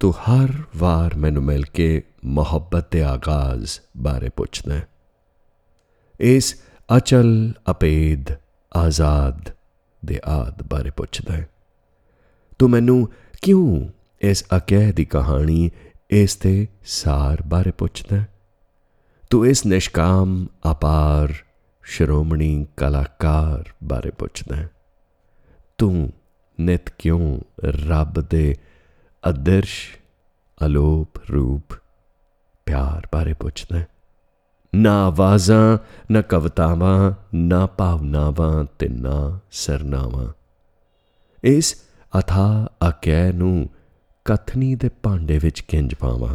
तू हर वार मैनू मिल के मोहब्बत दे आगाज़ बारे पुछदा है। इस अचल अपेद आज़ाद दे आद बारे पुछदा है। तू मैनू क्यों इस अकह दी कहानी इस ते सार बारे पुछदा है। तू इस निष्काम अपार श्रोमणी कलाकार बारे पुछदा है। तू नित क्यों रब दे अदृश अलोप रूप प्यार बारे पुछदा है। ना आवाज़ां ना कवितावां ना भावनावां ते ना सरनावां। इस अथा अकै नू कथनी दे भांडे विच किंज पावां।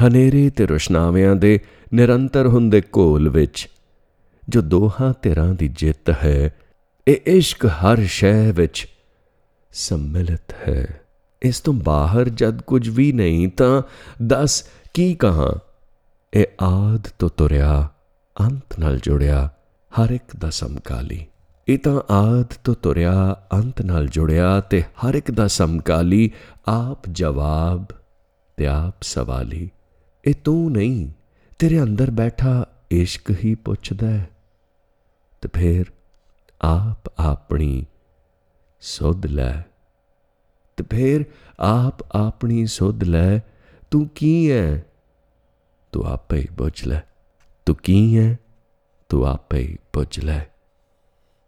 हनेरे ते रोशनावियां दे निरंतर हुंदे घोल विच जो दोहां धिरां दी जित है। ए इश्क हर शह विच सम्मिलित है। इस तो बाहर जद कुछ भी नहीं ता दस की कहां। ए आद तो तुरया अंत नाल जुड़िया हर एक दा समकाली। ए तां आद तो तुरया अंत नाल जुड़िया ते हर एक दा समकाली। आप जवाब ते आप सवाली। ए तू नहीं तेरे अंदर बैठा इश्क ही पुछदा है। ते फिर आप अपनी सुध लै। ते फिर आप अपनी सुध लै। तू की है तू आपे ही बुझ लै। तू की है तू आपे ही बुझ लै।